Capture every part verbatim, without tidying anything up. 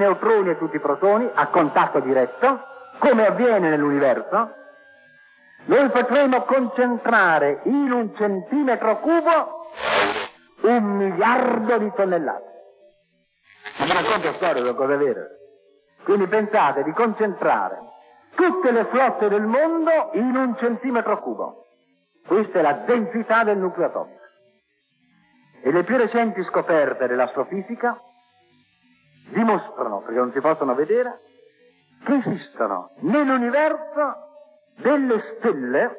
neutroni e tutti i protoni a contatto diretto, come avviene nell'universo, noi potremo concentrare in un centimetro cubo un miliardo di tonnellate. Ma mi racconto storia, una cosa vera. Quindi pensate di concentrare tutte le flotte del mondo in un centimetro cubo. Questa è la densità del nucleo atomico. E le più recenti scoperte dell'astrofisica dimostrano, perché non si possono vedere, che esistono nell'universo delle stelle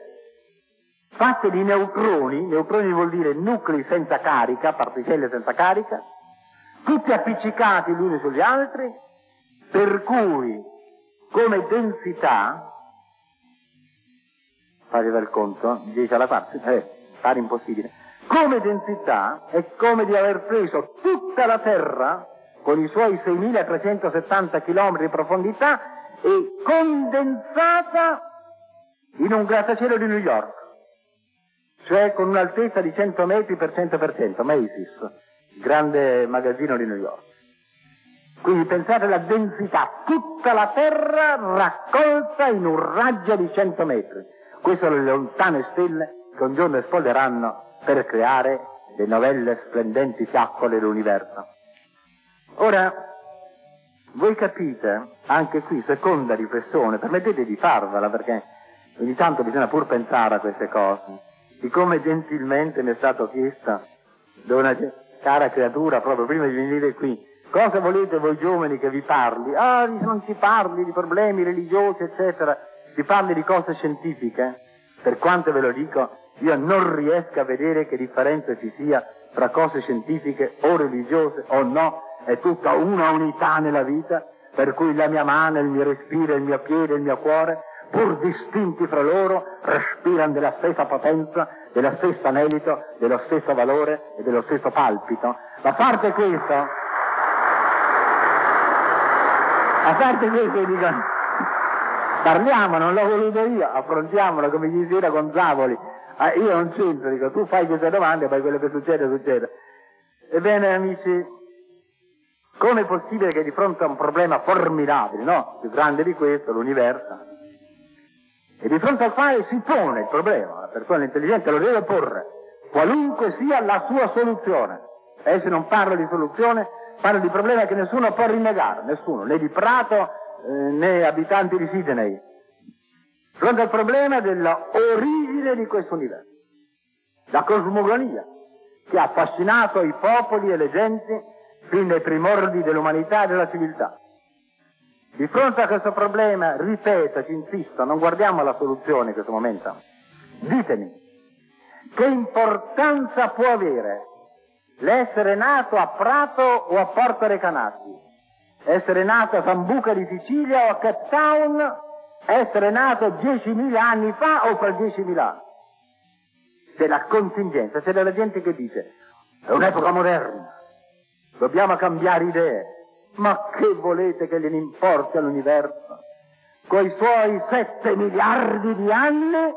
fatte di neutroni, neutroni vuol dire nuclei senza carica, particelle senza carica, tutti appiccicati gli uni sugli altri, per cui come densità, fate il conto, dieci alla quarta, eh, pare impossibile, come densità è come di aver preso tutta la Terra con i suoi seimilatrecentosettanta chilometri di profondità e condensata in un grattacielo di New York, cioè con un'altezza di cento metri per cento per cento, Macy's, grande magazzino di New York. Quindi pensate alla densità, tutta la Terra raccolta in un raggio di cento metri. Queste sono le lontane stelle che un giorno esploderanno per creare le novelle splendenti fiaccole dell'universo. Ora, voi capite, anche qui, seconda riflessione, permettete di farvela perché ogni tanto bisogna pur pensare a queste cose, di come gentilmente mi è stato chiesto da una cara creatura proprio prima di venire qui: cosa volete voi giovani che vi parli? Ah, non si parli di problemi religiosi, eccetera, si parli di cose scientifiche. Per quanto ve lo dico, io non riesco a vedere che differenza ci sia tra cose scientifiche o religiose o no, è tutta una unità nella vita, per cui la mia mano, il mio respiro, il mio piede, il mio cuore, pur distinti fra loro, respirano della stessa potenza, dello stesso anelito, dello stesso valore e dello stesso palpito. A parte questo, a parte questo dico, parliamo, non l'ho voluto io, affrontiamolo come gli diceva Gonzavoli. Ah, io non c'entro, dico, tu fai queste domande e poi quello che succede, succede. Ebbene, amici, come è possibile che di fronte a un problema formidabile, no? Più grande di questo, l'universo, e di fronte al quale si pone il problema, la persona intelligente lo deve porre, qualunque sia la sua soluzione. Adesso non parlo di soluzione, parlo di problema che nessuno può rinnegare, nessuno, né di Prato eh, né abitanti di Sydney. Fronte al problema dell'origine di questo universo, la cosmogonia che ha affascinato i popoli e le genti fin dai primordi dell'umanità e della civiltà. Di fronte a questo problema, ripeto, ci insisto, non guardiamo la soluzione in questo momento. Ditemi, che importanza può avere l'essere nato a Prato o a Porto Recanati, essere nato a Sambuca di Sicilia o a Cape Town, essere nato diecimila anni fa o fra diecimila anni? C'è la contingenza, c'è della gente che dice, è un'epoca moderna, dobbiamo cambiare idee. Ma che volete che gliene importi all'universo? Coi suoi sette miliardi di anni,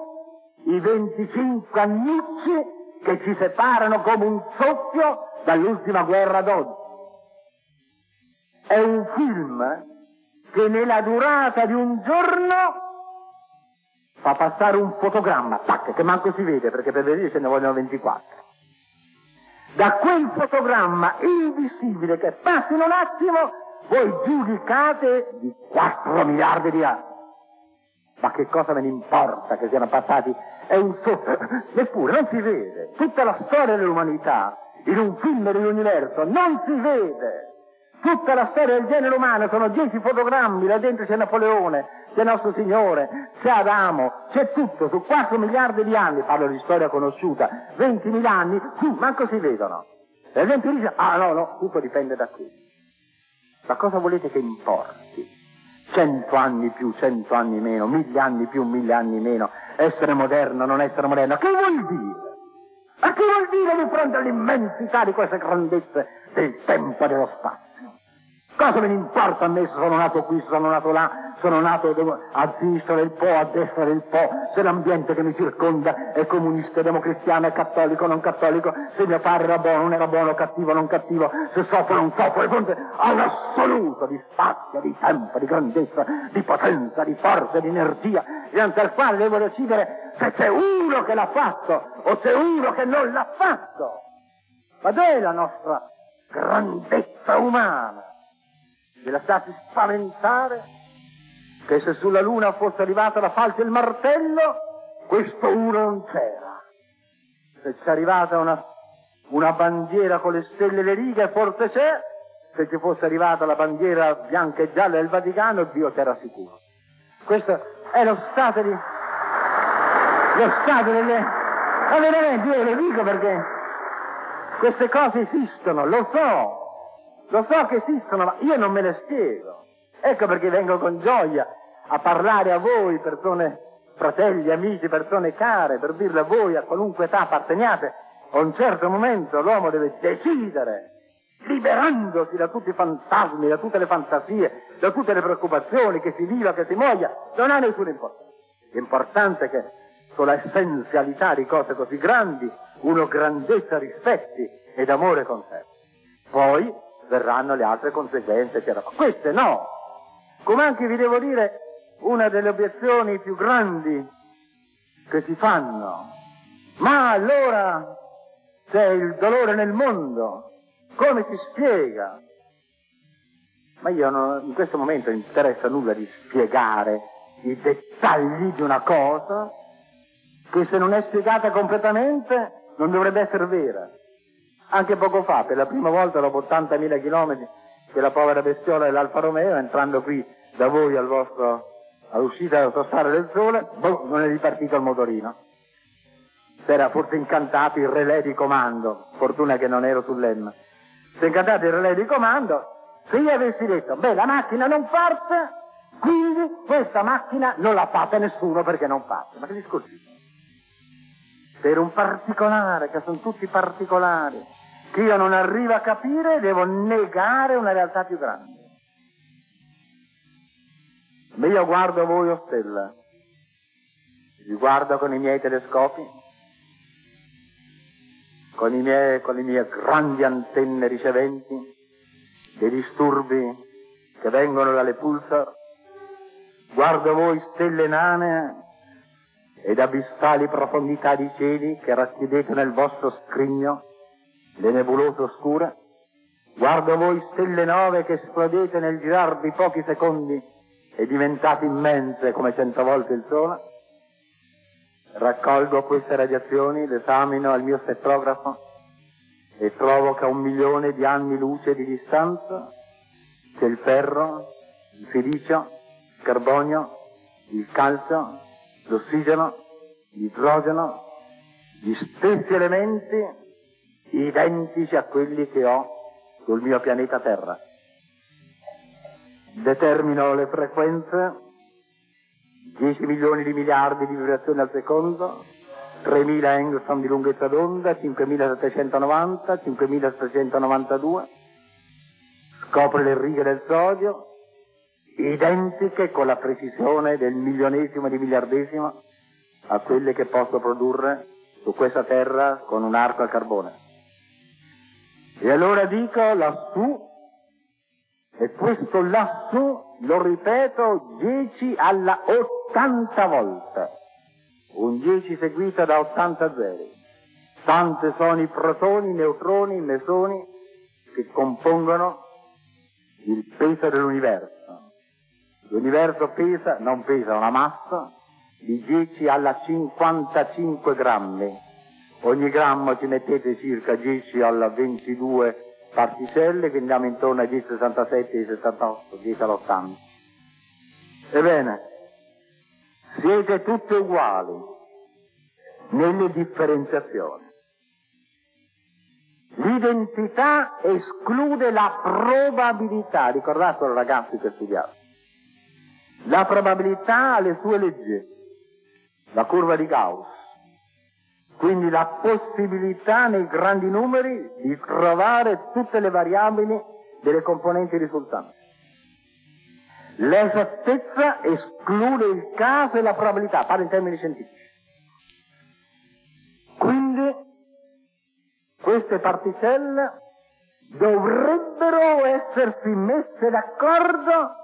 i venticinque annucci che ci separano come un soffio dall'ultima guerra d'oggi. È un film che nella durata di un giorno fa passare un fotogramma, tac, che manco si vede, perché per vedere ce ne vogliono ventiquattro. Da quel fotogramma invisibile che passa in un attimo, voi giudicate di quattro miliardi di anni. Ma che cosa me ne importa che siano passati? È un sotto, neppure, non si vede. Tutta la storia dell'umanità, in un film dell'universo, non si vede. Tutta la storia del genere umano sono dieci fotogrammi, là dentro c'è Napoleone, c'è Nostro Signore, c'è Adamo, c'è tutto, su quattro miliardi di anni, parlo di storia conosciuta, ventimila anni, sì, manco si vedono. La gente dice, ah no, no, tutto dipende da qui. Ma cosa volete che importi? Cento anni più, cento anni meno, mille anni più, mille anni meno, essere moderno, non essere moderno, che vuol dire? Ma che vuol dire di fronte all'immensità di queste grandezze del tempo e dello spazio? Cosa me ne importa a me se sono nato qui, se sono nato là, sono nato a sinistra del Po, a destra del Po, se l'ambiente che mi circonda è comunista, democristiano, è cattolico, non cattolico, se mio padre era buono, non era buono, cattivo, non cattivo, se soffro, non soffro, di fronte a un assoluto di spazio, di tempo, di grandezza, di potenza, di forza, di energia, dinanzi al quale devo decidere se c'è uno che l'ha fatto o c'è uno che non l'ha fatto. Ma dov'è la nostra grandezza umana? Vi lasciate spaventare che se sulla Luna fosse arrivata la falce e il martello, questo uno non c'era. Se c'è arrivata una, una bandiera con le stelle e le righe, forse c'è. Se ci fosse arrivata la bandiera bianca e gialla del Vaticano, Dio c'era sicuro. Questo è lo stato di... lo stato delle... Ma veramente, io lo dico perché queste cose esistono, lo so. Lo so che esistono, ma io non me ne spiego. Ecco perché vengo con gioia a parlare a voi, persone, fratelli, amici, persone care, per dirle a voi, a qualunque età apparteniate, a un certo momento l'uomo deve decidere, liberandosi da tutti i fantasmi, da tutte le fantasie, da tutte le preoccupazioni, che si viva, che si muoia, non ha nessuna importanza. L'importante è che con la essenzialità di cose così grandi, uno grandezza rispetti ed amore conserva. Poi verranno le altre conseguenze, eccetera. Queste no. Come anche vi devo dire, una delle obiezioni più grandi che si fanno: ma allora c'è il dolore nel mondo, come si spiega? Ma io non, in questo momento non interessa nulla di spiegare i dettagli di una cosa che, se non è spiegata completamente, non dovrebbe essere vera. Anche poco fa, per la prima volta dopo ottantamila chilometri, che la povera bestiola dell'Alfa Romeo, entrando qui da voi al vostro, all'uscita dell'autostrada del Sole, boh, non è ripartito il motorino. Si era forse incantato il relè di comando, fortuna che non ero sull'Emma. Si è incantato il relè di comando. Se io avessi detto: beh, la macchina non parte, quindi questa macchina non l'ha fatta nessuno perché non parte. Ma che discorsi? Per un particolare, che sono tutti particolari, che io non arrivo a capire, devo negare una realtà più grande. Ma io guardo a voi, o stella, vi guardo con i miei telescopi, con, i miei, con le mie grandi antenne riceventi dei disturbi che vengono dalle pulsar, guardo a voi, stelle nane ed abissali profondità di cieli che racchiudete nel vostro scrigno le nebulose oscure, guardo voi, stelle nove, che esplodete nel girar di pochi secondi e diventate immense come cento volte il Sole. Raccolgo queste radiazioni, le esamino al mio spettrografo e trovo che a un milione di anni luce di distanza c'è il ferro, il silicio, il carbonio, il calcio, l'ossigeno, l'idrogeno, gli stessi elementi identici a quelli che ho sul mio pianeta Terra. Determino le frequenze: dieci milioni di miliardi di vibrazioni al secondo, tremila angstrom di lunghezza d'onda, cinquemilasettecentonovanta, cinquemilasettecentonovantadue. Scopro le righe del sodio, identiche con la precisione del milionesimo di miliardesimo a quelle che posso produrre su questa terra con un arco al carbone. E allora dico lassù, e questo lassù lo ripeto dieci alla ottanta volte, un dieci seguito da ottanta zeri. Tante sono i protoni, i neutroni, i mesoni che compongono il peso dell'universo. L'universo pesa, non pesa, una massa di dieci alla cinquantacinque grammi. Ogni grammo ci mettete circa dieci alla ventidue particelle, che andiamo intorno a dieci alla sessantasette, dieci alla settantotto, dieci all'ottanta. Ebbene, siete tutti uguali nelle differenziazioni. L'identità esclude la probabilità. Ricordatelo, ragazzi che studiate. La probabilità ha le sue leggi, la curva di Gauss, quindi la possibilità nei grandi numeri di trovare tutte le variabili delle componenti risultanti. L'esattezza esclude il caso e la probabilità, parlo in termini scientifici. Quindi queste particelle dovrebbero essersi messe d'accordo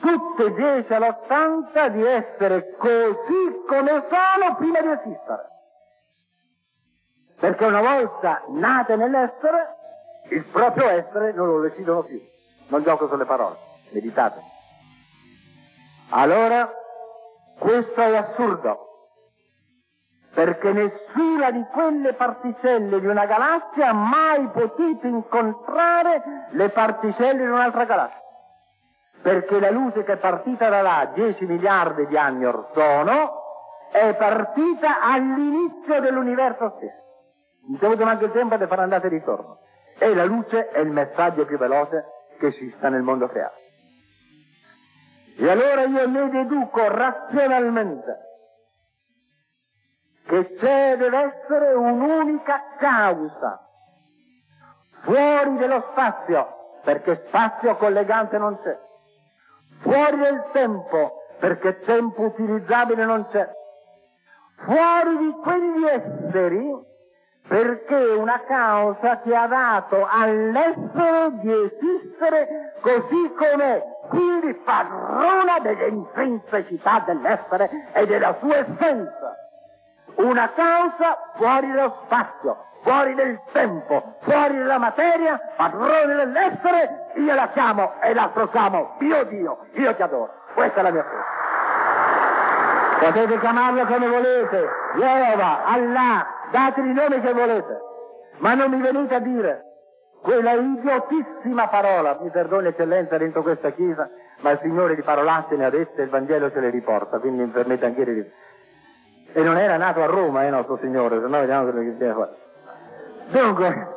tutte e dieci all'ottanta di essere così come sono prima di esistere. Perché una volta nate nell'essere, il proprio essere non lo decidono più. Non gioco sulle parole, meditate. Allora, questo è assurdo, perché nessuna di quelle particelle di una galassia ha mai potuto incontrare le particelle di un'altra galassia. Perché la luce che è partita da là dieci miliardi di anni or sono è partita all'inizio dell'universo stesso. Non ci è avuto neanche il tempo di far andata e ritorno. E la luce è il messaggio più veloce che esista nel mondo creato. E allora io ne deduco razionalmente che c'è deve essere un'unica causa fuori dello spazio, perché spazio collegante non c'è, fuori del tempo, perché tempo utilizzabile non c'è, fuori di quegli esseri, perché è una causa che ha dato all'essere di esistere così com'è, quindi padrona dell'intrinsecità dell'essere e della sua essenza. Una causa fuori dallo spazio, fuori del tempo, fuori dalla materia, padrone dell'essere, io la chiamo e l'altro chiamo, mio Dio, io ti adoro. Questa è la mia fede. Potete chiamarlo come volete, Jehovah, Allah, dategli i nomi che volete, ma non mi venite a dire quella idiotissima parola, mi perdoni eccellenza dentro questa chiesa, ma il Signore di parolacce ne ha dette e il Vangelo ce le riporta, quindi mi permette anche di dire. E non era nato a Roma, eh, nostro Signore, se no vediamo quello che viene fuori. Dunque,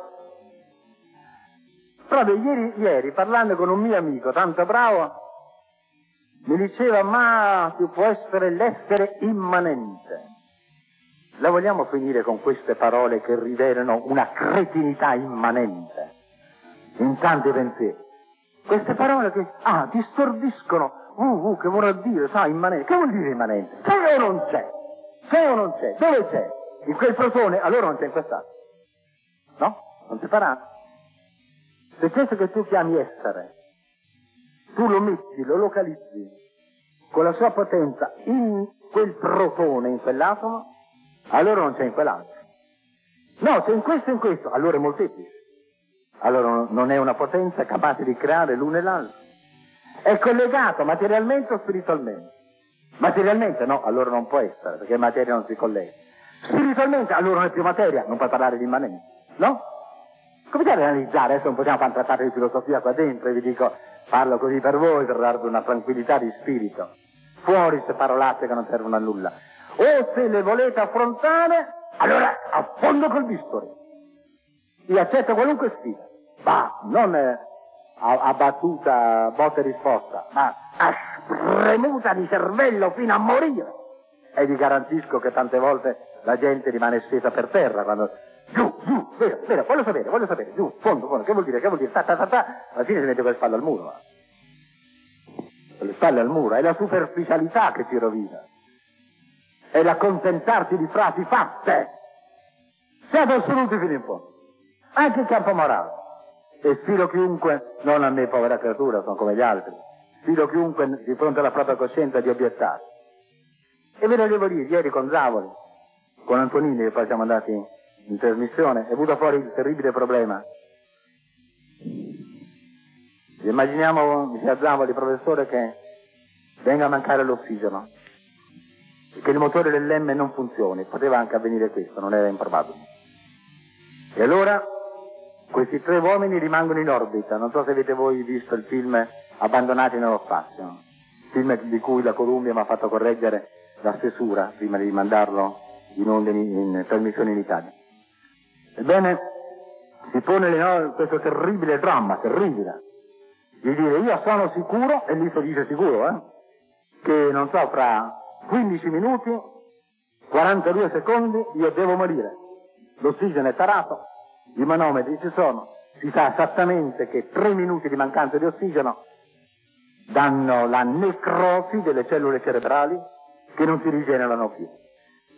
proprio ieri, ieri, parlando con un mio amico, tanto bravo, mi diceva, ma ci può essere l'essere immanente. La vogliamo finire con queste parole che rivelano una cretinità immanente in tanti pensieri. Queste parole che, ah, ti stordiscono, uh, uh, che vorrà dire, sai, immanente. Che vuol dire immanente? C'è o non c'è? C'è o non c'è? Dove c'è? In quel protone? Allora non c'è in quest'altro. No? Non separato. Se questo che tu chiami essere, tu lo metti, lo localizzi con la sua potenza in quel protone, in quell'atomo, allora non c'è in quell'altro. No, c'è in questo e in questo, allora è molteplice. Allora non è una potenza capace di creare l'uno e l'altro. È collegato materialmente o spiritualmente? Materialmente no, allora non può essere, perché materia non si collega. Spiritualmente, allora non è più materia, non puoi parlare di immanenza, no? Cominciate ad analizzare, adesso non possiamo far trattare di filosofia qua dentro, e vi dico, parlo così per voi, per darvi una tranquillità di spirito. Fuori queste parolacce che non servono a nulla. O se le volete affrontare, allora affondo col bisturi. Io accetto qualunque sfida, ma non a, a battuta, botta e risposta, ma a spremuta di cervello fino a morire, e vi garantisco che tante volte la gente rimane scesa per terra quando giù, giù, vero, vero, voglio sapere, voglio sapere, giù, fondo, fondo, che vuol dire, che vuol dire, ta, ta, ta, ta, alla fine si mette con le spalle al muro, con le spalle al muro, è la superficialità che ci rovina, è l'accontentarsi di frasi fatte, siate assoluti fino in fondo, anche in campo morale, e sfido chiunque, non a me povera creatura, sono come gli altri, sfido chiunque di fronte alla propria coscienza di obiettare. E ve lo devo dire, ieri con Zavoli, con Antonini, che poi siamo andati in trasmissione, è venuto fuori il terribile problema. Immaginiamo, mi diceva Zavoli, professore, che venga a mancare l'ossigeno, e che il motore dell'emme non funzioni, poteva anche avvenire questo, non era improbabile. E allora questi tre uomini rimangono in orbita, non so se avete voi visto il film Abbandonati nello spazio, film di cui la Columbia mi ha fatto correggere la stesura prima di mandarlo in onde in, in trasmissione in Italia. Ebbene, si pone le, no, questo terribile dramma, terribile, di dire io sono sicuro, e lì si dice sicuro, eh, che non so, fra quindici minuti, quarantadue secondi, io devo morire. L'ossigeno è tarato, i manometri ci sono, si sa esattamente che tre minuti di mancanza di ossigeno danno la necrosi delle cellule cerebrali che non si rigenerano più.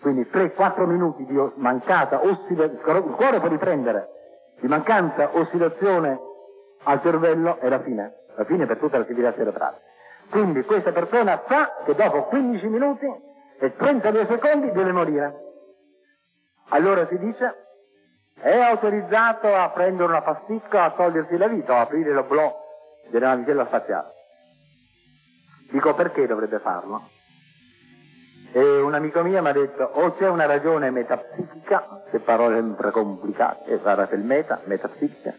Quindi tre quattro minuti di mancata ossidazione, il cuore può riprendere, di mancanza ossidazione al cervello è la fine, la fine per tutta l'attività cerebrale. Quindi questa persona sa che dopo quindici minuti e trentadue secondi deve morire. Allora si dice, è autorizzato a prendere una pasticca, a togliersi la vita o a aprire l'oblò della navicella spaziale. Dico, perché dovrebbe farlo? E un amico mio mi ha detto, o c'è una ragione metapsichica, che parole sempre complicate, e sarà del meta, metapsichica,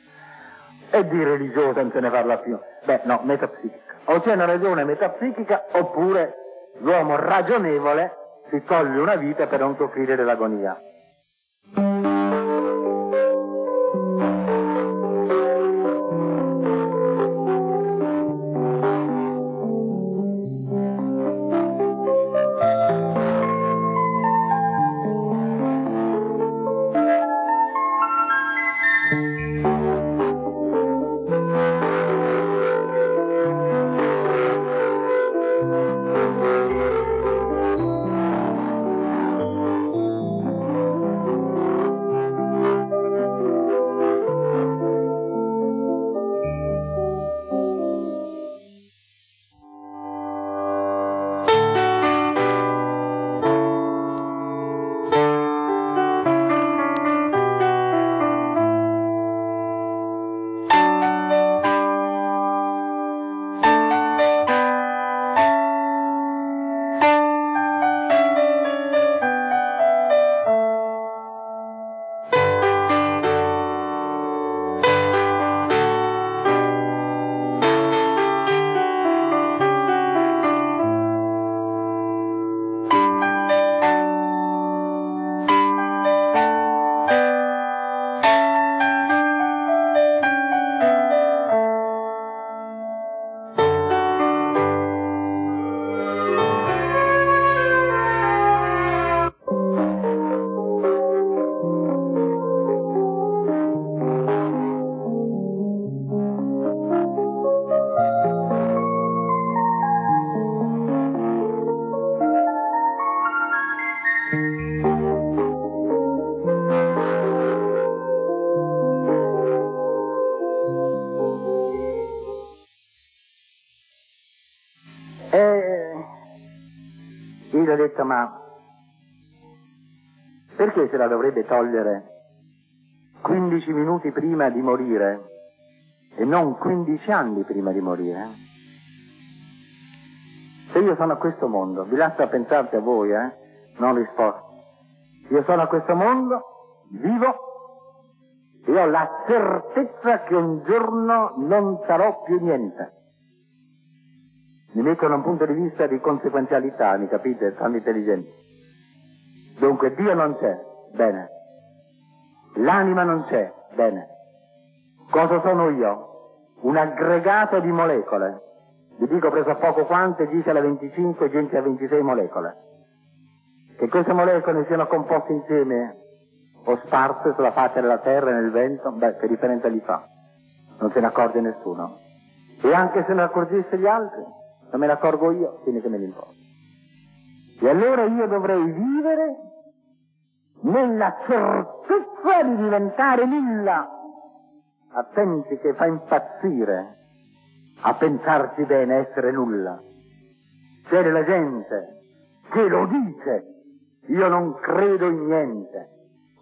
e di religiosa non se ne parla più. Beh, no, metapsichica. O c'è una ragione metapsichica, oppure l'uomo ragionevole si toglie una vita per non soffrire dell'agonia. Ma perché se la dovrebbe togliere quindici minuti prima di morire e non quindici anni prima di morire? Se io sono a questo mondo, vi lascio a pensarci a voi, eh? Non risposto. Io sono a questo mondo, vivo, e ho la certezza che un giorno non sarò più niente. Mi mettono un punto di vista di conseguenzialità, mi capite? Sono intelligenti. Dunque Dio non c'è, bene. L'anima non c'è, bene. Cosa sono io? Un aggregato di molecole. Vi dico preso a poco quante, dieci alla venticinque, dieci alla ventisei molecole. Che queste molecole siano composte insieme o sparse sulla faccia della terra e nel vento, beh, che differenza li fa? Non se ne accorge nessuno. E anche se ne accorgesse gli altri, non me ne accorgo io, quindi che me ne importa. E allora io dovrei vivere nella certezza di diventare nulla. Attenti che fa impazzire a pensarci bene essere nulla. C'è della gente che lo dice, io non credo in niente,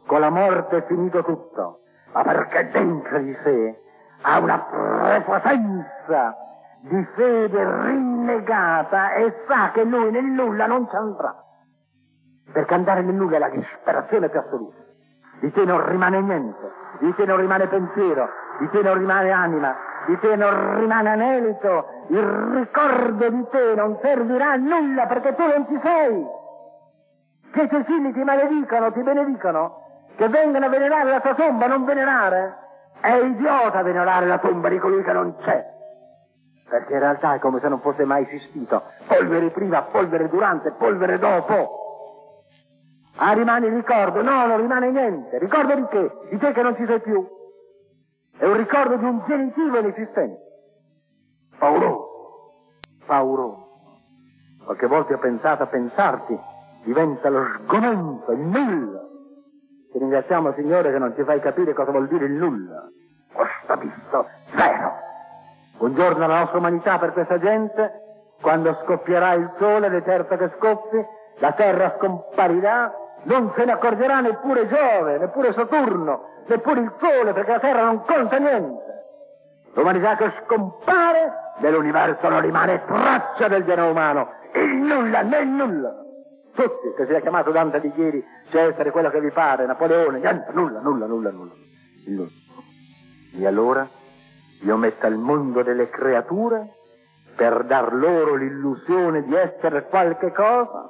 con la morte è finito tutto, ma perché dentro di sé ha una prepotenza di fede rinnegata e sa che lui nel nulla non ci andrà. Perché andare nel nulla è la disperazione più assoluta. Di te non rimane niente, di te non rimane pensiero, di te non rimane anima, di te non rimane anelito, il ricordo di te non servirà a nulla perché tu non ci sei. Che i tuoi figli ti maledicono, ti benedicono, che vengano a venerare la tua tomba, non venerare. È idiota venerare la tomba di colui che non c'è. Perché in realtà è come se non fosse mai esistito. Polvere prima, polvere durante, polvere dopo. Ah, rimane il ricordo? No, non rimane niente. Ricordo di che? Di te che non ci sei più. È un ricordo di un genitivo inesistente. Pauroso. pauroso. Qualche volta ho pensato a pensarti, diventa lo sgomento, il nulla. Ti ringraziamo, Signore, che non ci fai capire cosa vuol dire il nulla. Questo abisso zero. Buongiorno alla nostra umanità per questa gente. Quando scoppierà il sole, le terze che scoppi, la terra scomparirà, non se ne accorgerà neppure Giove, neppure Saturno, neppure il sole, perché la terra non conta niente. L'umanità che scompare, nell'universo non rimane traccia del genere umano, il nulla nel nulla. Tutti, che sia chiamato Dante Alighieri, cioè essere quello che vi pare, Napoleone, niente, nulla, nulla, nulla, nulla. nulla. E allora io metto al mondo delle creature per dar loro l'illusione di essere qualche cosa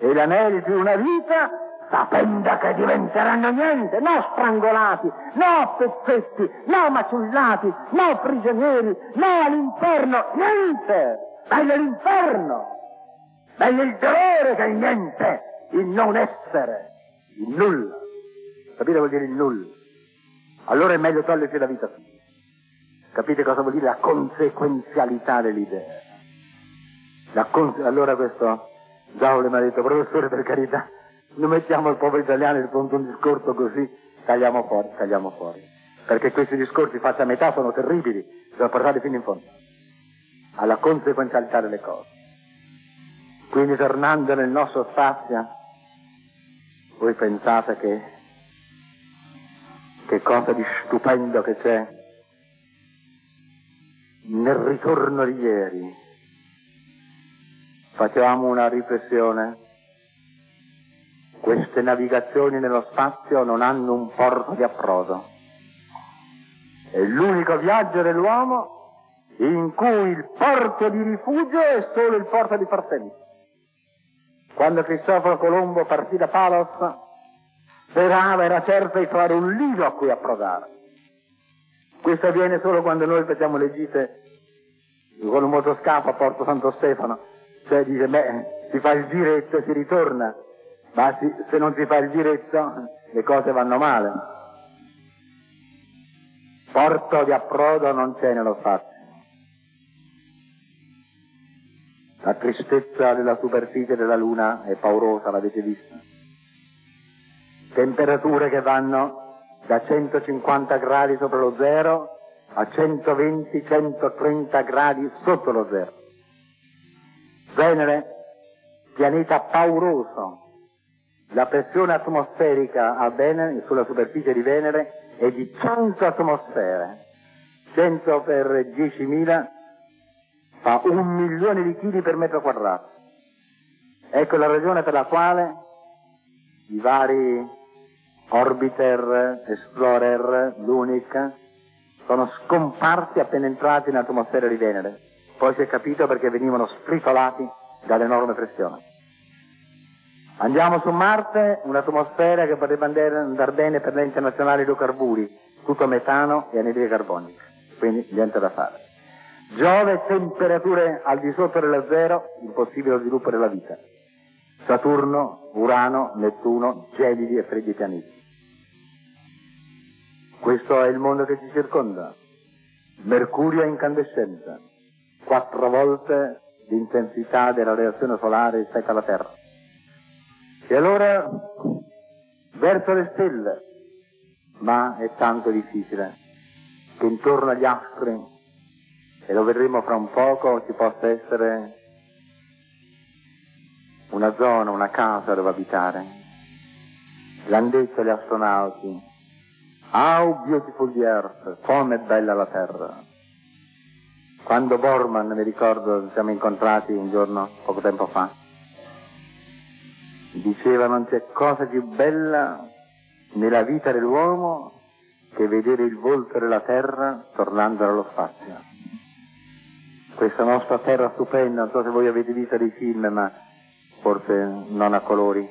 e l'anelio di una vita, sapendo che diventeranno niente, no strangolati, no pezzetti, no maciullati, no prigionieri, no all'inferno, niente! Bello l'inferno! Bello il dolore del niente, il non essere, il nulla. Capite vuol dire il nulla? Allora è meglio togliersi la vita. Capite cosa vuol dire la conseguenzialità dell'idea? La con... Allora questo Zavoli mi ha detto, professore, per carità, non mettiamo il popolo italiano in fronte a un discorso così, tagliamo fuori, tagliamo fuori. Perché questi discorsi fatti a metà sono terribili, sono portati fino in fondo. Alla conseguenzialità delle cose. Quindi tornando nel nostro spazio, voi pensate che, che cosa di stupendo che c'è nel ritorno di ieri. Facevamo una riflessione. Queste navigazioni nello spazio non hanno un porto di approdo. È l'unico viaggio dell'uomo in cui il porto di rifugio è solo il porto di partenza. Quando Cristoforo Colombo partì da Palos, sperava, era certo di trovare un lido a cui approdare. Questo avviene solo quando noi facciamo le gite con un motoscafo a Porto Santo Stefano, cioè dice, beh, si fa il diretto e si ritorna, ma si, se non si fa il diretto le cose vanno male. Porto di approdo non c'è nello spazio. La tristezza della superficie della Luna è paurosa, l'avete vista. Temperature che vanno da centocinquanta gradi sopra lo zero a centoventi centotrenta gradi sotto lo zero. Venere, pianeta pauroso. La pressione atmosferica a Venere, sulla superficie di Venere, è di cento atmosfere. cento per diecimila fa un milione di chili per metro quadrato. Ecco la ragione per la quale i vari Orbiter, Explorer, l'Unic, sono scomparsi appena entrati nell'atmosfera di Venere. Poi si è capito perché venivano stritolati dall'enorme pressione. Andiamo su Marte, un'atmosfera che potrebbe andare bene per le internazionali idrocarburi, tutto metano e anidride carbonica, quindi niente da fare. Giove, temperature al di sotto dello zero, impossibile sviluppo della vita. Saturno, Urano, Nettuno, gelidi e freddi pianeti. Questo è il mondo che ci circonda. Mercurio è incandescenza, quattro volte l'intensità della radiazione solare rispetto alla Terra. E allora, verso le stelle, ma è tanto difficile che intorno agli astri, e lo vedremo fra un poco, ci possa essere una zona, una casa dove abitare. L'hanno detto gli astronauti, how beautiful the earth, com'è bella la terra. Quando Borman, mi ricordo, ci siamo incontrati un giorno, poco tempo fa, diceva non c'è cosa più bella nella vita dell'uomo che vedere il volto della terra tornando dallo spazio. Questa nostra terra stupenda, non so se voi avete visto dei film, ma forse non a colori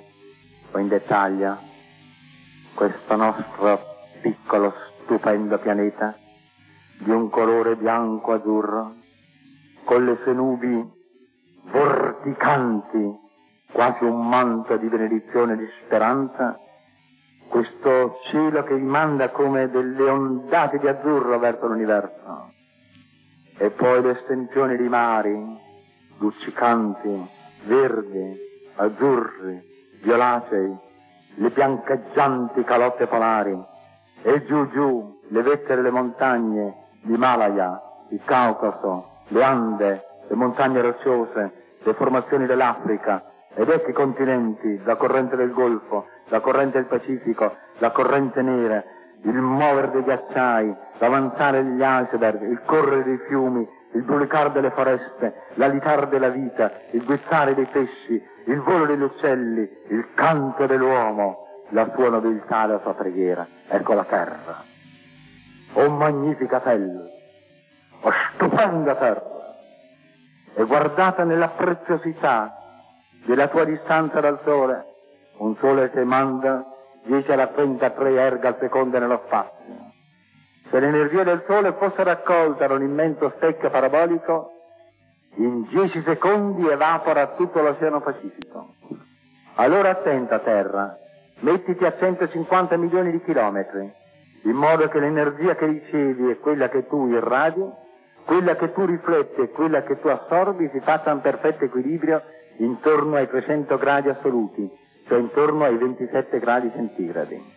o in dettaglio, questo nostro piccolo stupendo pianeta di un colore bianco-azzurro, con le sue nubi vorticanti, quasi un manto di benedizione e di speranza, questo cielo che rimanda come delle ondate di azzurro verso l'universo, e poi l'estensione di mari, luccicanti, verdi, azzurri, violacei, le biancheggianti calotte polari, e giù giù le vette delle montagne di Malaya, il Caucaso, le Ande, le montagne rocciose, le formazioni dell'Africa, ed ecco i continenti, la corrente del Golfo, la corrente del Pacifico, la corrente nera, il muover dei ghiacciai, l'avanzare degli iceberg, il correre dei fiumi, il brulicar delle foreste, l'alitar della vita, il guizzare dei pesci, il volo degli uccelli, il canto dell'uomo, la sua nobiltà e la sua preghiera. Ecco la terra. Oh magnifica terra, oh stupenda terra, e guardata nella preziosità della tua distanza dal sole, un sole che manda dieci alla trentatré erga al secondo nello spazio. Se l'energia del sole fosse raccolta da un immenso specchio parabolico, in dieci secondi evapora tutto l'oceano Pacifico. Allora attenta Terra, mettiti a centocinquanta milioni di chilometri, in modo che l'energia che ricevi e quella che tu irradi, quella che tu rifletti e quella che tu assorbi si faccia in perfetto equilibrio intorno ai trecento gradi assoluti, cioè intorno ai ventisette gradi centigradi.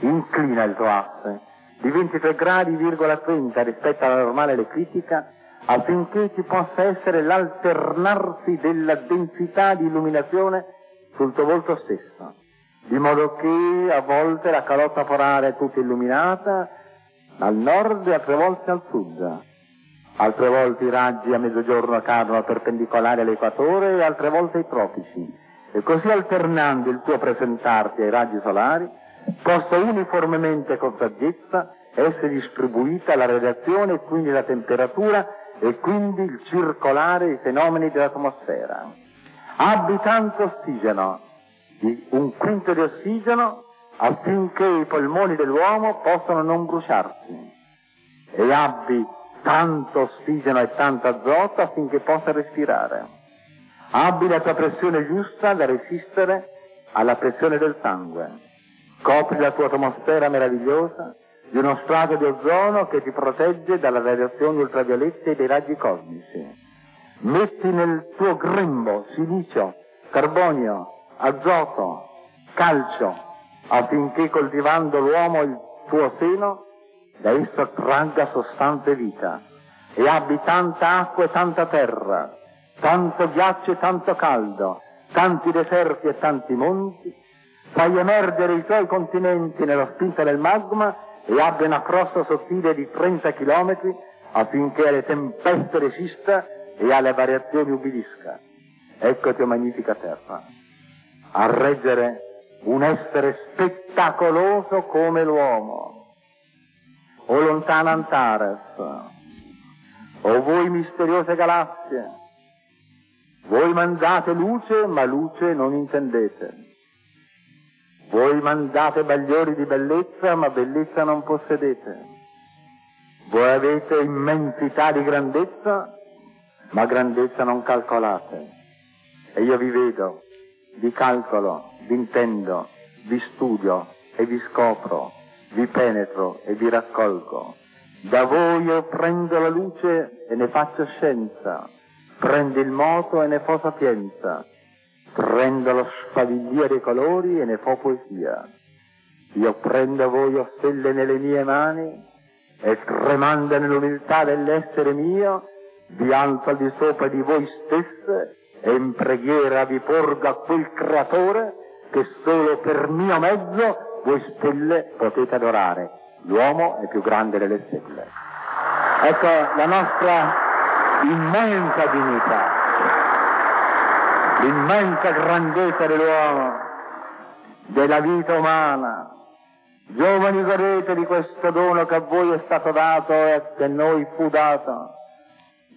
Inclina il tuo asse di ventitré gradi virgola trenta rispetto alla normale eclittica, affinché ci possa essere l'alternarsi della densità di illuminazione sul tuo volto stesso, di modo che a volte la calotta polare è tutta illuminata al nord e altre volte al sud. Altre volte i raggi a mezzogiorno cadono perpendicolari all'equatore e altre volte ai tropici. E così, alternando il tuo presentarti ai raggi solari, possa uniformemente con saggezza essere distribuita la radiazione e quindi la temperatura e quindi il circolare dei fenomeni dell'atmosfera. Abbi tanto ossigeno, un quinto di ossigeno, affinché i polmoni dell'uomo possano non bruciarsi. E abbi tanto ossigeno e tanto azoto affinché possa respirare. Abbi la tua pressione giusta da resistere alla pressione del sangue. Copri la tua atmosfera meravigliosa di uno strato di ozono che ti protegge dalla radiazione ultravioletta e dai raggi cosmici. Metti nel tuo grembo silicio, carbonio, azoto, calcio, affinché coltivando l'uomo il tuo seno, da esso tragga sostanza e vita, e abbi tanta acqua e tanta terra, tanto ghiaccio e tanto caldo, tanti deserti e tanti monti, fai emergere i tuoi continenti nella spinta del magma e abbi una crosta sottile di trenta chilometri affinché alle tempeste resista e alle variazioni ubbidisca. Eccoti, o magnifica terra, a reggere un essere spettacoloso come l'uomo. O lontana Antares, o voi misteriose galassie, voi mandate luce, ma luce non intendete. Voi mandate bagliori di bellezza, ma bellezza non possedete. Voi avete immensità di grandezza, ma grandezza non calcolate. E io vi vedo, vi calcolo, vi intendo, vi studio e vi scopro. Vi penetro e vi raccolgo. Da voi io prendo la luce e ne faccio scienza. Prendo il moto e ne fo sapienza. Prendo lo sfavillio dei colori e ne fo poesia. Io prendo voi, o stelle, nelle mie mani e tremando nell'umiltà dell'essere mio, vi alzo al di sopra di voi stesse e in preghiera vi porgo a quel creatore che solo per mio mezzo voi stelle potete adorare. L'uomo è più grande delle stelle. Ecco la nostra immensa dignità, l'immensa grandezza dell'uomo, della vita umana. Giovani, godete di questo dono che a voi è stato dato e a che noi fu dato.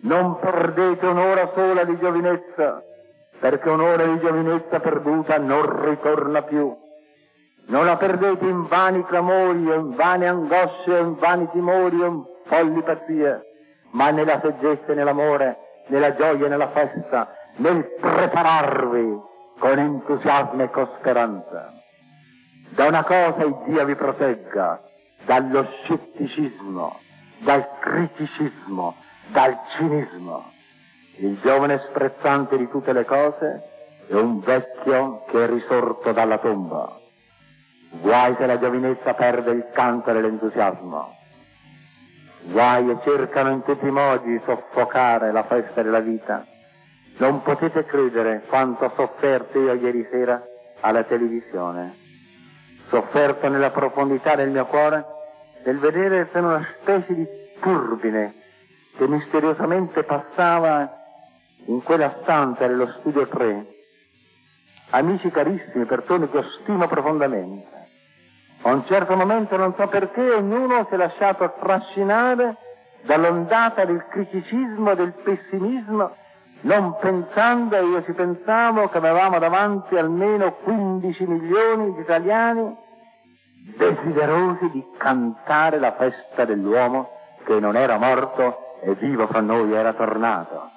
Non perdete un'ora sola di giovinezza, perché un'ora di giovinezza perduta non ritorna più. Non la perdete in vani clamori, in vane angosce, in vani timori, in folli pazzie, ma nella saggezza e nell'amore, nella gioia e nella festa, nel prepararvi con entusiasmo e con speranza. Da una cosa il Dio vi protegga, dallo scetticismo, dal criticismo, dal cinismo. il giovane sprezzante di tutte le cose e un vecchio che è risorto dalla tomba. Guai se la giovinezza perde il canto dell'entusiasmo. Guai e cercano in tutti i modi di soffocare la festa della vita. Non potete credere quanto ho sofferto io ieri sera alla televisione. Sofferto nella profondità del mio cuore nel vedere per una specie di turbine che misteriosamente passava in quella stanza dello studio tre. Amici carissimi, persone che io stimo profondamente. A un certo momento, non so perché, ognuno si è lasciato trascinare dall'ondata del criticismo, del pessimismo, non pensando, e io ci pensavo, che avevamo davanti almeno quindici milioni di italiani desiderosi di cantare la festa dell'uomo che non era morto e vivo fra noi era tornato,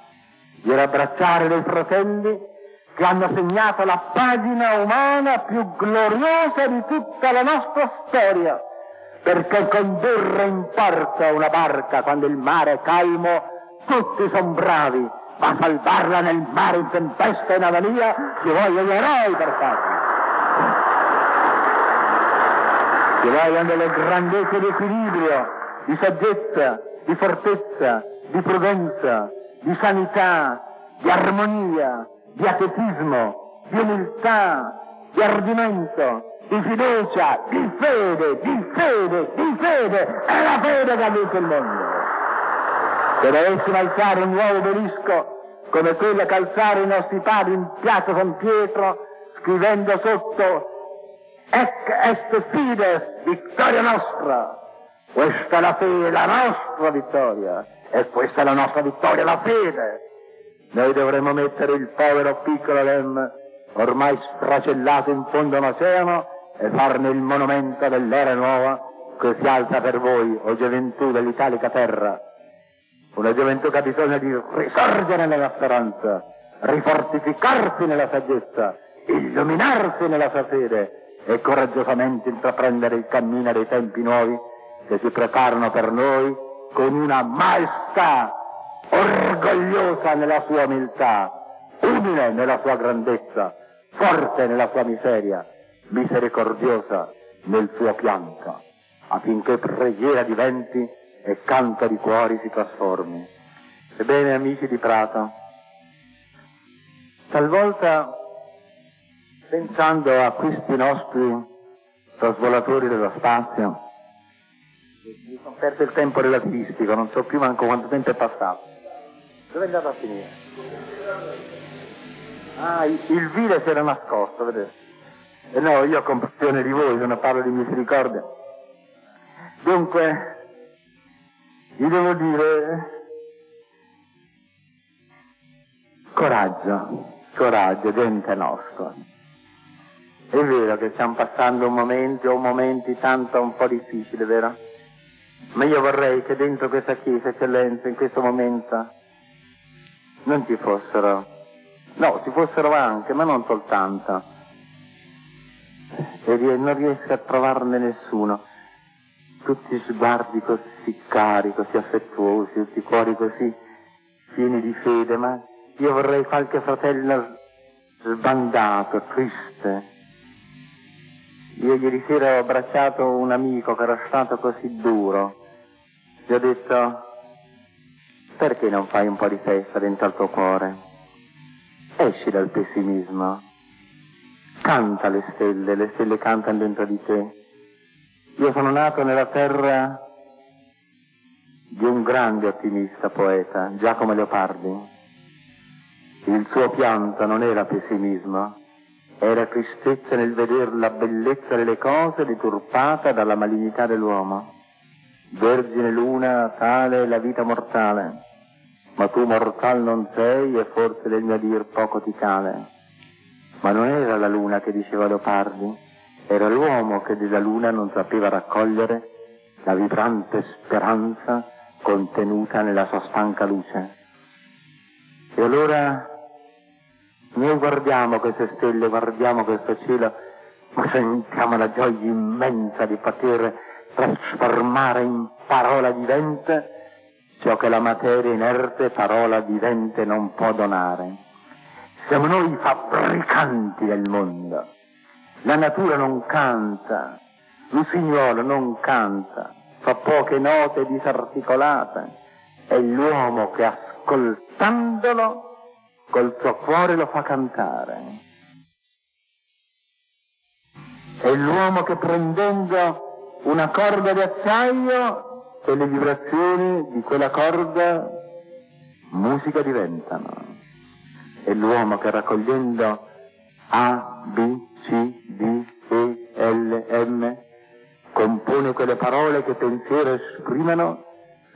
di abbracciare dei fratelli che hanno segnato la pagina umana più gloriosa di tutta la nostra storia, perché condurre in porto una barca quando il mare è calmo, tutti sono bravi, ma salvarla nel mare in tempesta e in avaria ci vogliono gli eroi per farlo. Ci vogliono delle grandezze di equilibrio, di saggezza, di fortezza, di prudenza, di sanità, di armonia, di atetismo, di umiltà, di ardimento, di fiducia, di fede, di fede, di fede. È la fede che ha vinto il mondo. Se dovessimo alzare un nuovo obelisco come quello che alzarono i nostri padri in piazza San Pietro, scrivendo sotto Ec est fides, vittoria nostra. Questa è la fede, la nostra vittoria. E questa è la nostra vittoria, la fede. Noi dovremmo mettere il povero piccolo Lem, ormai sfracellato in fondo a un oceano, e farne il monumento dell'era nuova che si alza per voi, o gioventù dell'italica terra. Una gioventù che ha bisogno di risorgere nella speranza, rifortificarsi nella saggezza, illuminarsi nella sua fede e coraggiosamente intraprendere il cammino dei tempi nuovi che si preparano per noi con una maestà orgogliosa nella sua umiltà, umile nella sua grandezza, forte nella sua miseria, misericordiosa nel suo pianto, affinché preghiera diventi e canto di cuori si trasformi. Ebbene, amici di Prato, talvolta pensando a questi nostri trasvolatori dello spazio, mi sono perso il tempo relativistico, non so più manco quanto tempo è passato. Dove è andato a finire? Ah, il, il vile si era nascosto, vedete? E no, io ho compassione di voi, se non parlo di misericordia. Dunque, vi devo dire, coraggio, coraggio, gente nostra. È vero che stiamo passando un momento, o momenti tanto un po' difficili, vero? Ma io vorrei che dentro questa Chiesa, Eccellenza, in questo momento, non ci fossero, no, ci fossero anche, ma non soltanto, e non riesco a trovarne nessuno, tutti sguardi così cari, così affettuosi, tutti i cuori così pieni di fede, ma io vorrei qualche fratello sbandato, triste. Io ieri sera ho abbracciato un amico che era stato così duro, gli ho detto: perché non fai un po' di festa dentro al tuo cuore? Esci dal pessimismo. Canta le stelle, le stelle cantano dentro di te. Io sono nato nella terra di un grande ottimista poeta, Giacomo Leopardi. Il suo pianto non era pessimismo, era tristezza nel vedere la bellezza delle cose deturpata dalla malignità dell'uomo. Vergine luna, tale è la vita mortale, ma tu mortal non sei e forse del mio dir poco ti cale. Ma non era la luna che diceva Leopardi, era l'uomo che della luna non sapeva raccogliere la vibrante speranza contenuta nella sua stanca luce. E allora noi guardiamo queste stelle, guardiamo questo cielo, ma sentiamo la gioia immensa di poter trasformare in parola vivente ciò che la materia inerte parola vivente non può donare. Siamo noi fabbricanti del mondo. La natura non canta, l'usignolo non canta, fa poche note disarticolate. È l'uomo che ascoltandolo col suo cuore lo fa cantare. È l'uomo che prendendo una corda di acciaio, e le vibrazioni di quella corda musica diventano. È l'uomo che raccogliendo A, B, C, D, E, L, M compone quelle parole che pensiero esprimono,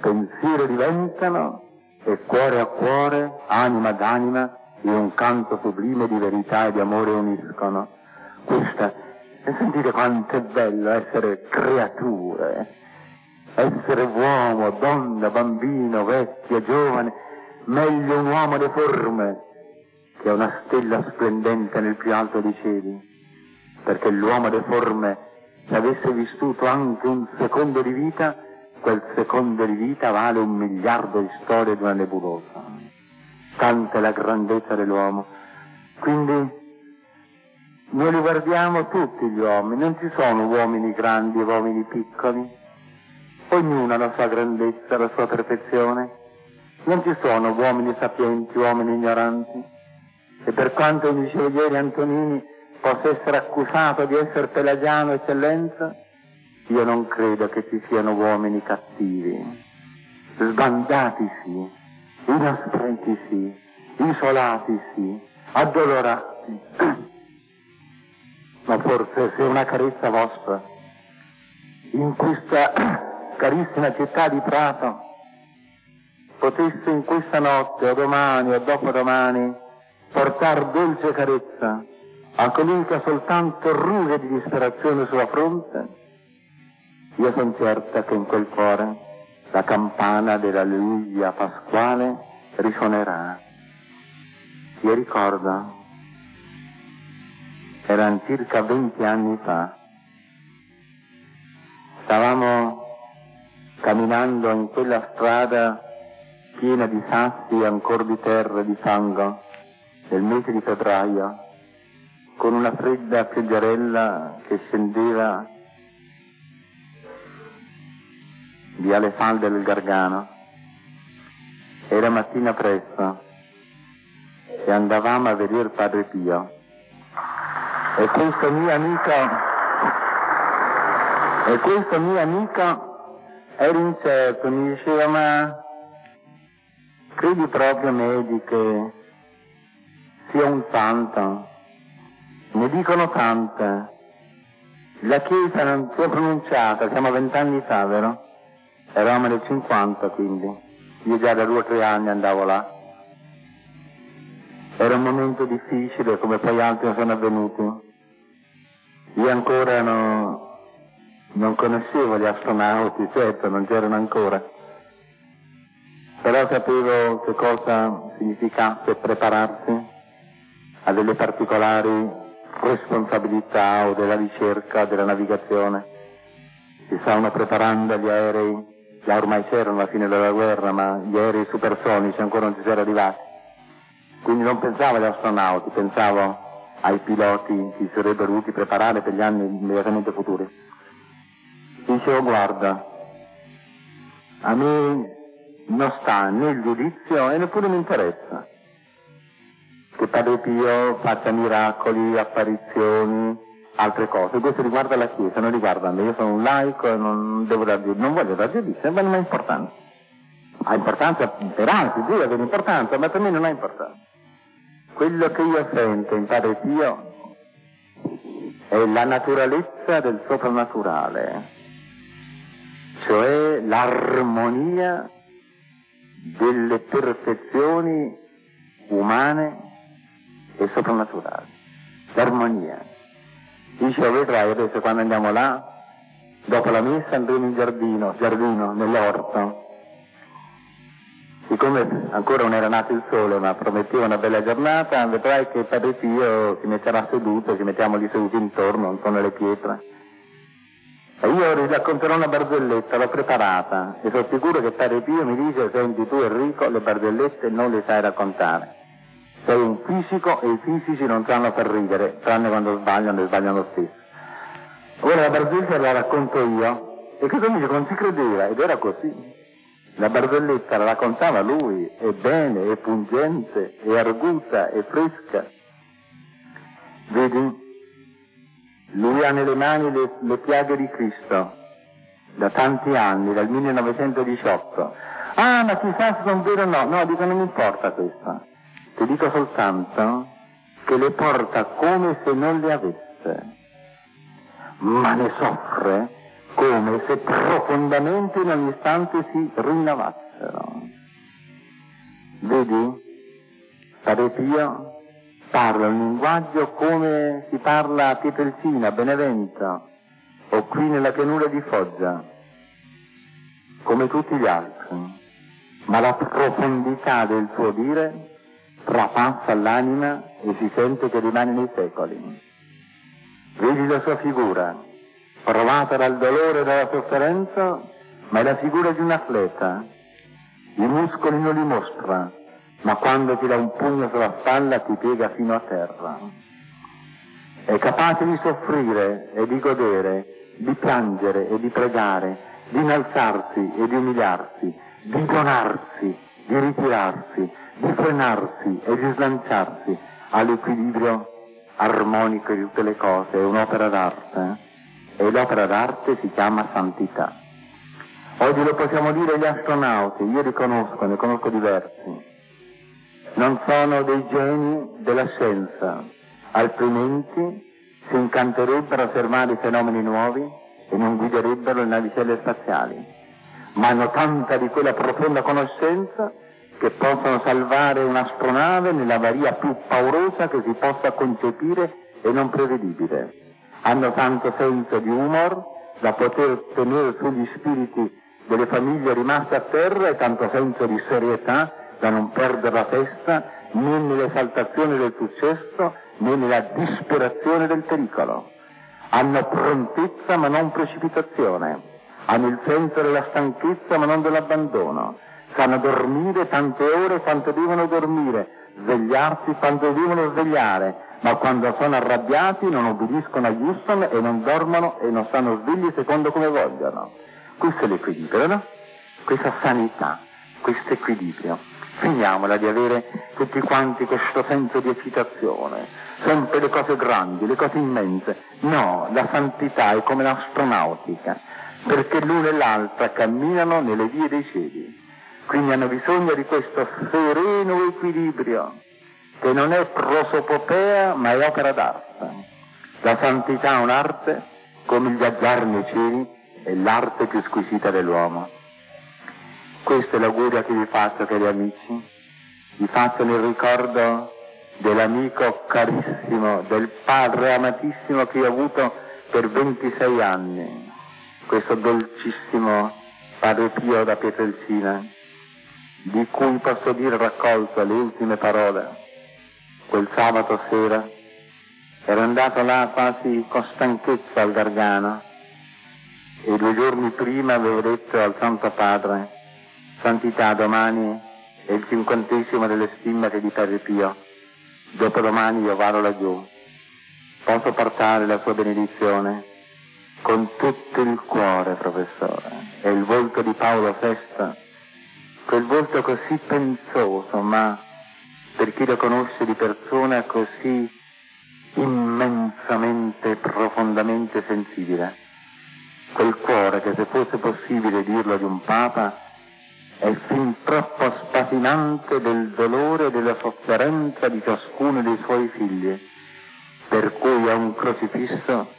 pensiero diventano, e cuore a cuore, anima ad anima, in un canto sublime di verità e di amore uniscono. Questa, e sentite quanto è bello essere creature, essere uomo, donna, bambino, vecchio, giovane, meglio un uomo deforme che una stella splendente nel più alto dei cieli, perché l'uomo deforme, se avesse vissuto anche un secondo di vita, quel secondo di vita vale un miliardo di storie di una nebulosa. Tanta è la grandezza dell'uomo. Quindi noi li guardiamo tutti gli uomini, non ci sono uomini grandi e uomini piccoli, ognuno ha la sua grandezza, la sua perfezione, non ci sono uomini sapienti, uomini ignoranti. E per quanto mi dicevo ieri Antonini possa essere accusato di essere pelagiano eccellenza, io non credo che ci siano uomini cattivi, sbandatisi, inaspretisi, isolatisi, addolorati. Ma forse se una carezza vostra, in questa carissima città di Prato, potesse in questa notte o domani o dopodomani portar dolce carezza a colui che ha soltanto rughe di disperazione sulla fronte, io sono certa che in quel cuore la campana della Alleluia pasquale risuonerà. Io ricordo, erano circa venti anni fa, stavamo camminando in quella strada piena di sassi, ancora di terra e di fango, nel mese di febbraio, con una fredda pioggerella che scendeva via le falde del Gargano. Era mattina presto e andavamo a vedere Padre Pio, e questo mio amico e questo mio amico era incerto, mi diceva: ma credi proprio me di che sia un santo? Ne dicono tante, la Chiesa non si è pronunciata. Siamo a vent'anni fa, vero? Eravamo nel cinquanta, quindi io già da due o tre anni andavo là. Era un momento difficile, come poi altri sono avvenuti. Io ancora no, non conoscevo gli astronauti, certo, non c'erano ancora, però sapevo che cosa significasse prepararsi a delle particolari responsabilità o della ricerca, della navigazione. Si stavano preparando gli aerei. Là ormai c'erano alla fine della guerra, ma gli aerei supersonici ancora non ci era arrivati. Quindi non pensavo agli astronauti, pensavo ai piloti che si sarebbero dovuti preparare per gli anni immediatamente futuri. Dicevo: guarda, a me non sta né il giudizio e neppure mi interessa che Padre Pio faccia miracoli, apparizioni, altre cose. Questo riguarda la Chiesa, non riguarda me. Io sono un laico e non devo dar giudizio, non voglio dar giudizio, ma non ha importanza. Ha importanza per altri, Dio ha importanza, ma per me non ha importanza. Quello che io sento in Padre Pio è la naturalezza del soprannaturale, cioè l'armonia delle perfezioni umane e soprannaturali. L'armonia. Dicevo: vedrai adesso quando andiamo là, dopo la messa andremo in giardino, giardino, nell'orto. Siccome ancora non era nato il sole, ma prometteva una bella giornata, vedrai che Padre Pio si metterà seduto, ci mettiamo lì seduti intorno, intorno alle pietre. Io vi racconterò una barzelletta, l'ho preparata, e sono sicuro che Padre Pio mi dice: senti tu Enrico, le barzellette non le sai raccontare, sei un fisico e i fisici non sanno far ridere, tranne quando sbagliano, e sbagliano lo stesso. Ora la barzelletta la racconto io, e cosa mi dice? Non si credeva, ed era così. La barzelletta la raccontava lui, e bene, e pungente, e arguta, e fresca. Vedi, lui ha nelle mani le, le piaghe di Cristo, da tanti anni, dal millenovecentodiciotto. Ah, ma chissà se sono vero o no. No, dico, non mi importa questo. Ti dico soltanto che le porta come se non le avesse, ma ne soffre come se profondamente in ogni istante si rinnovassero. Vedi? Padre Pio parla un linguaggio come si parla a Pietrelcina, a Benevento, o qui nella pianura di Foggia, come tutti gli altri, ma la profondità del suo dire trapassa l'anima e si sente che rimane nei secoli. Vedi la sua figura, provata dal dolore e dalla sofferenza, ma è la figura di un atleta. I muscoli non li mostra, ma quando ti dà un pugno sulla spalla ti piega fino a terra. È capace di soffrire e di godere, di piangere e di pregare, di innalzarsi e di umiliarsi, di donarsi, di ritirarsi, di frenarsi e di slanciarsi all'equilibrio armonico di tutte le cose. È un'opera d'arte, e l'opera d'arte si chiama santità. Oggi lo possiamo dire agli astronauti, io li conosco, ne conosco diversi. Non sono dei geni della scienza, altrimenti si incanterebbero a fermare fenomeni nuovi e non guiderebbero le navicelle spaziali, ma hanno tanta di quella profonda conoscenza che possono salvare un'astronave nell'avaria più paurosa che si possa concepire e non prevedibile. Hanno tanto senso di humor da poter tenere sugli spiriti delle famiglie rimaste a terra, e tanto senso di serietà da non perdere la testa né nell'esaltazione del successo né nella disperazione del pericolo. Hanno prontezza ma non precipitazione, hanno il senso della stanchezza ma non dell'abbandono, sanno dormire tante ore quanto devono dormire, svegliarsi quanto devono svegliare, ma quando sono arrabbiati non obbediscono agli usan e non dormono e non stanno svegli secondo come vogliono. Questo è l'equilibrio, no? Questa sanità, questo equilibrio. Finiamola di avere tutti quanti questo senso di eccitazione, sempre le cose grandi, le cose immense. No, la santità è come l'astronautica, perché l'una e l'altra camminano nelle vie dei cieli. Quindi hanno bisogno di questo sereno equilibrio, che non è prosopopea ma è opera d'arte. La santità è un'arte come il viaggiare nei cieli, è l'arte più squisita dell'uomo. Questa è l'auguria che vi faccio, cari amici, vi faccio nel ricordo dell'amico carissimo, del padre amatissimo che ho avuto per ventisei anni, questo dolcissimo Padre Pio da Pietrelcina, di cui posso dire raccolto le ultime parole. Quel sabato sera era andato là quasi con stanchezza al Gargano, e due giorni prima avevo detto al Santo Padre: Santità, domani è il cinquantesimo delle stimmate di Padre Pio, dopodomani io vado laggiù, posso portare la sua benedizione? Con tutto il cuore, professore. E il volto di Paolo Sesta, quel volto così pensoso, ma per chi lo conosce di persona così immensamente, profondamente sensibile, quel cuore che, se fosse possibile dirlo di un Papa, è fin troppo spasimante del dolore e della sofferenza di ciascuno dei suoi figli, per cui è un crocifisso,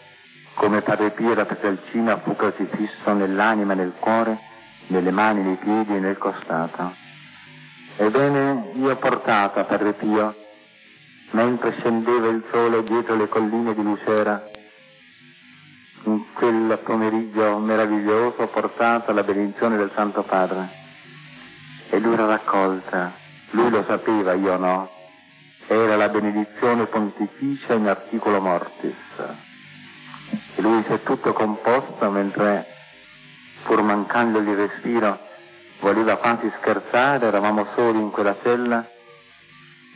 come Padre Pio da Pietrelcina fu crocifisso nell'anima, nel cuore, nelle mani, nei piedi e nel costato. Ebbene, io ho portato a Padre Pio, mentre scendeva il sole dietro le colline di Lucera, in quel pomeriggio meraviglioso, ho portato la benedizione del Santo Padre, e lui l'ha raccolta. Lui lo sapeva, io no. Era la benedizione pontificia in articulo mortis. e lui si è tutto composto mentre, pur mancando di respiro, voleva quasi scherzare. Eravamo soli in quella cella e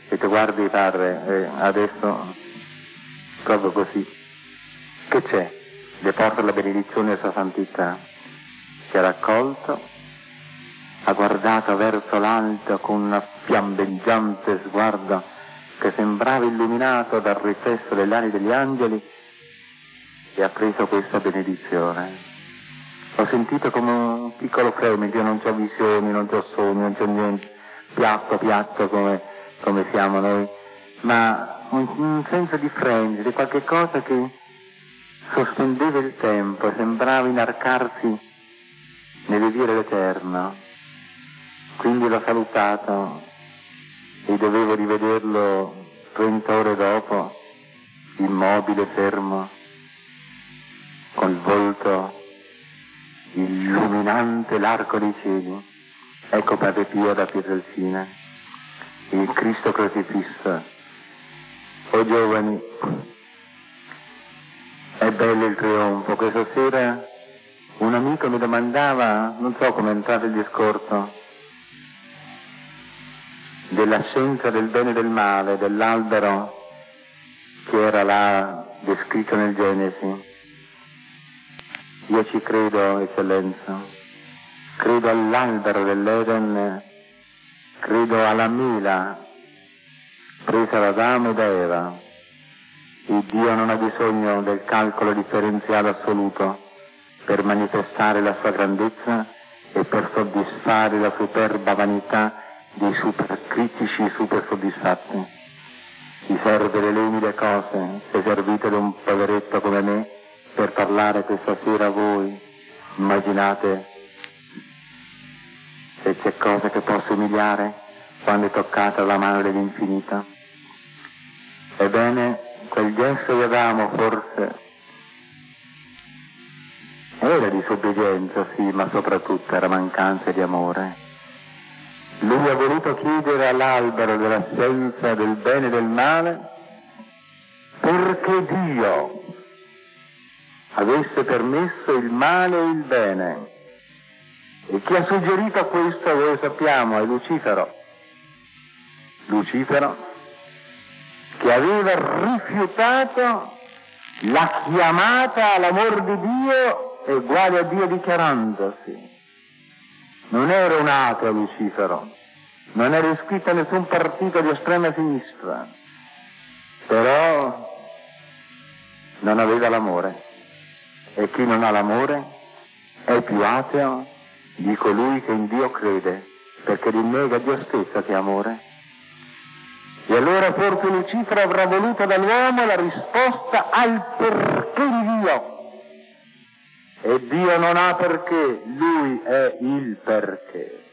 detto: guardi padre, eh, adesso proprio così, che c'è? Le porto la benedizione della sua santità. Si è raccolto, ha guardato verso l'alto con un fiammeggiante sguardo che sembrava illuminato dal riflesso delle ali degli angeli, e ha preso questa benedizione. Ho sentito come un piccolo fremito. Io non c'ho visioni, non c'ho sogni, non c'ho niente, piatto piatto come, come siamo noi, ma un, un senso di fremito, di qualche cosa che sospendeva il tempo, sembrava inarcarsi nel vie dell'Eterno. Quindi l'ho salutato e dovevo rivederlo trenta ore dopo, immobile, fermo, col volto illuminante l'arco dei cieli. Ecco Padre Pio da Pietrelcina, il Cristo crocifisso. O giovani, è bello il trionfo. Questa sera un amico mi domandava, non so come è entrato il discorso, della scienza del bene e del male, dell'albero che era là descritto nel Genesi. Io ci credo, Eccellenza, credo all'albero dell'Eden, credo alla mela presa da Adamo e da Eva. Il Dio non ha bisogno del calcolo differenziale assoluto per manifestare la sua grandezza e per soddisfare la superba vanità dei supercritici e supersoddisfatti. Gli serve le umili cose, se servite da un poveretto come me per parlare questa sera a voi. Immaginate se c'è cosa che possa umiliare quando è toccata la mano dell'infinito. Ebbene, quel gesto di Adamo forse era disobbedienza, sì, ma soprattutto era mancanza di amore. Lui ha voluto chiedere all'albero della scienza del bene e del male perché Dio avesse permesso il male e il bene. E chi ha suggerito questo, lo sappiamo, è Lucifero. Lucifero, che aveva rifiutato la chiamata all'amor di Dio e uguale a Dio dichiarandosi. Non era un ateo Lucifero, non era iscritto a nessun partito di estrema sinistra, però non aveva l'amore. E chi non ha l'amore è più ateo di colui che in Dio crede, perché rinnega Dio stesso che è amore. E allora forse Lucifero avrà voluto dall'uomo la risposta al perché di Dio. E Dio non ha perché, lui è il perché.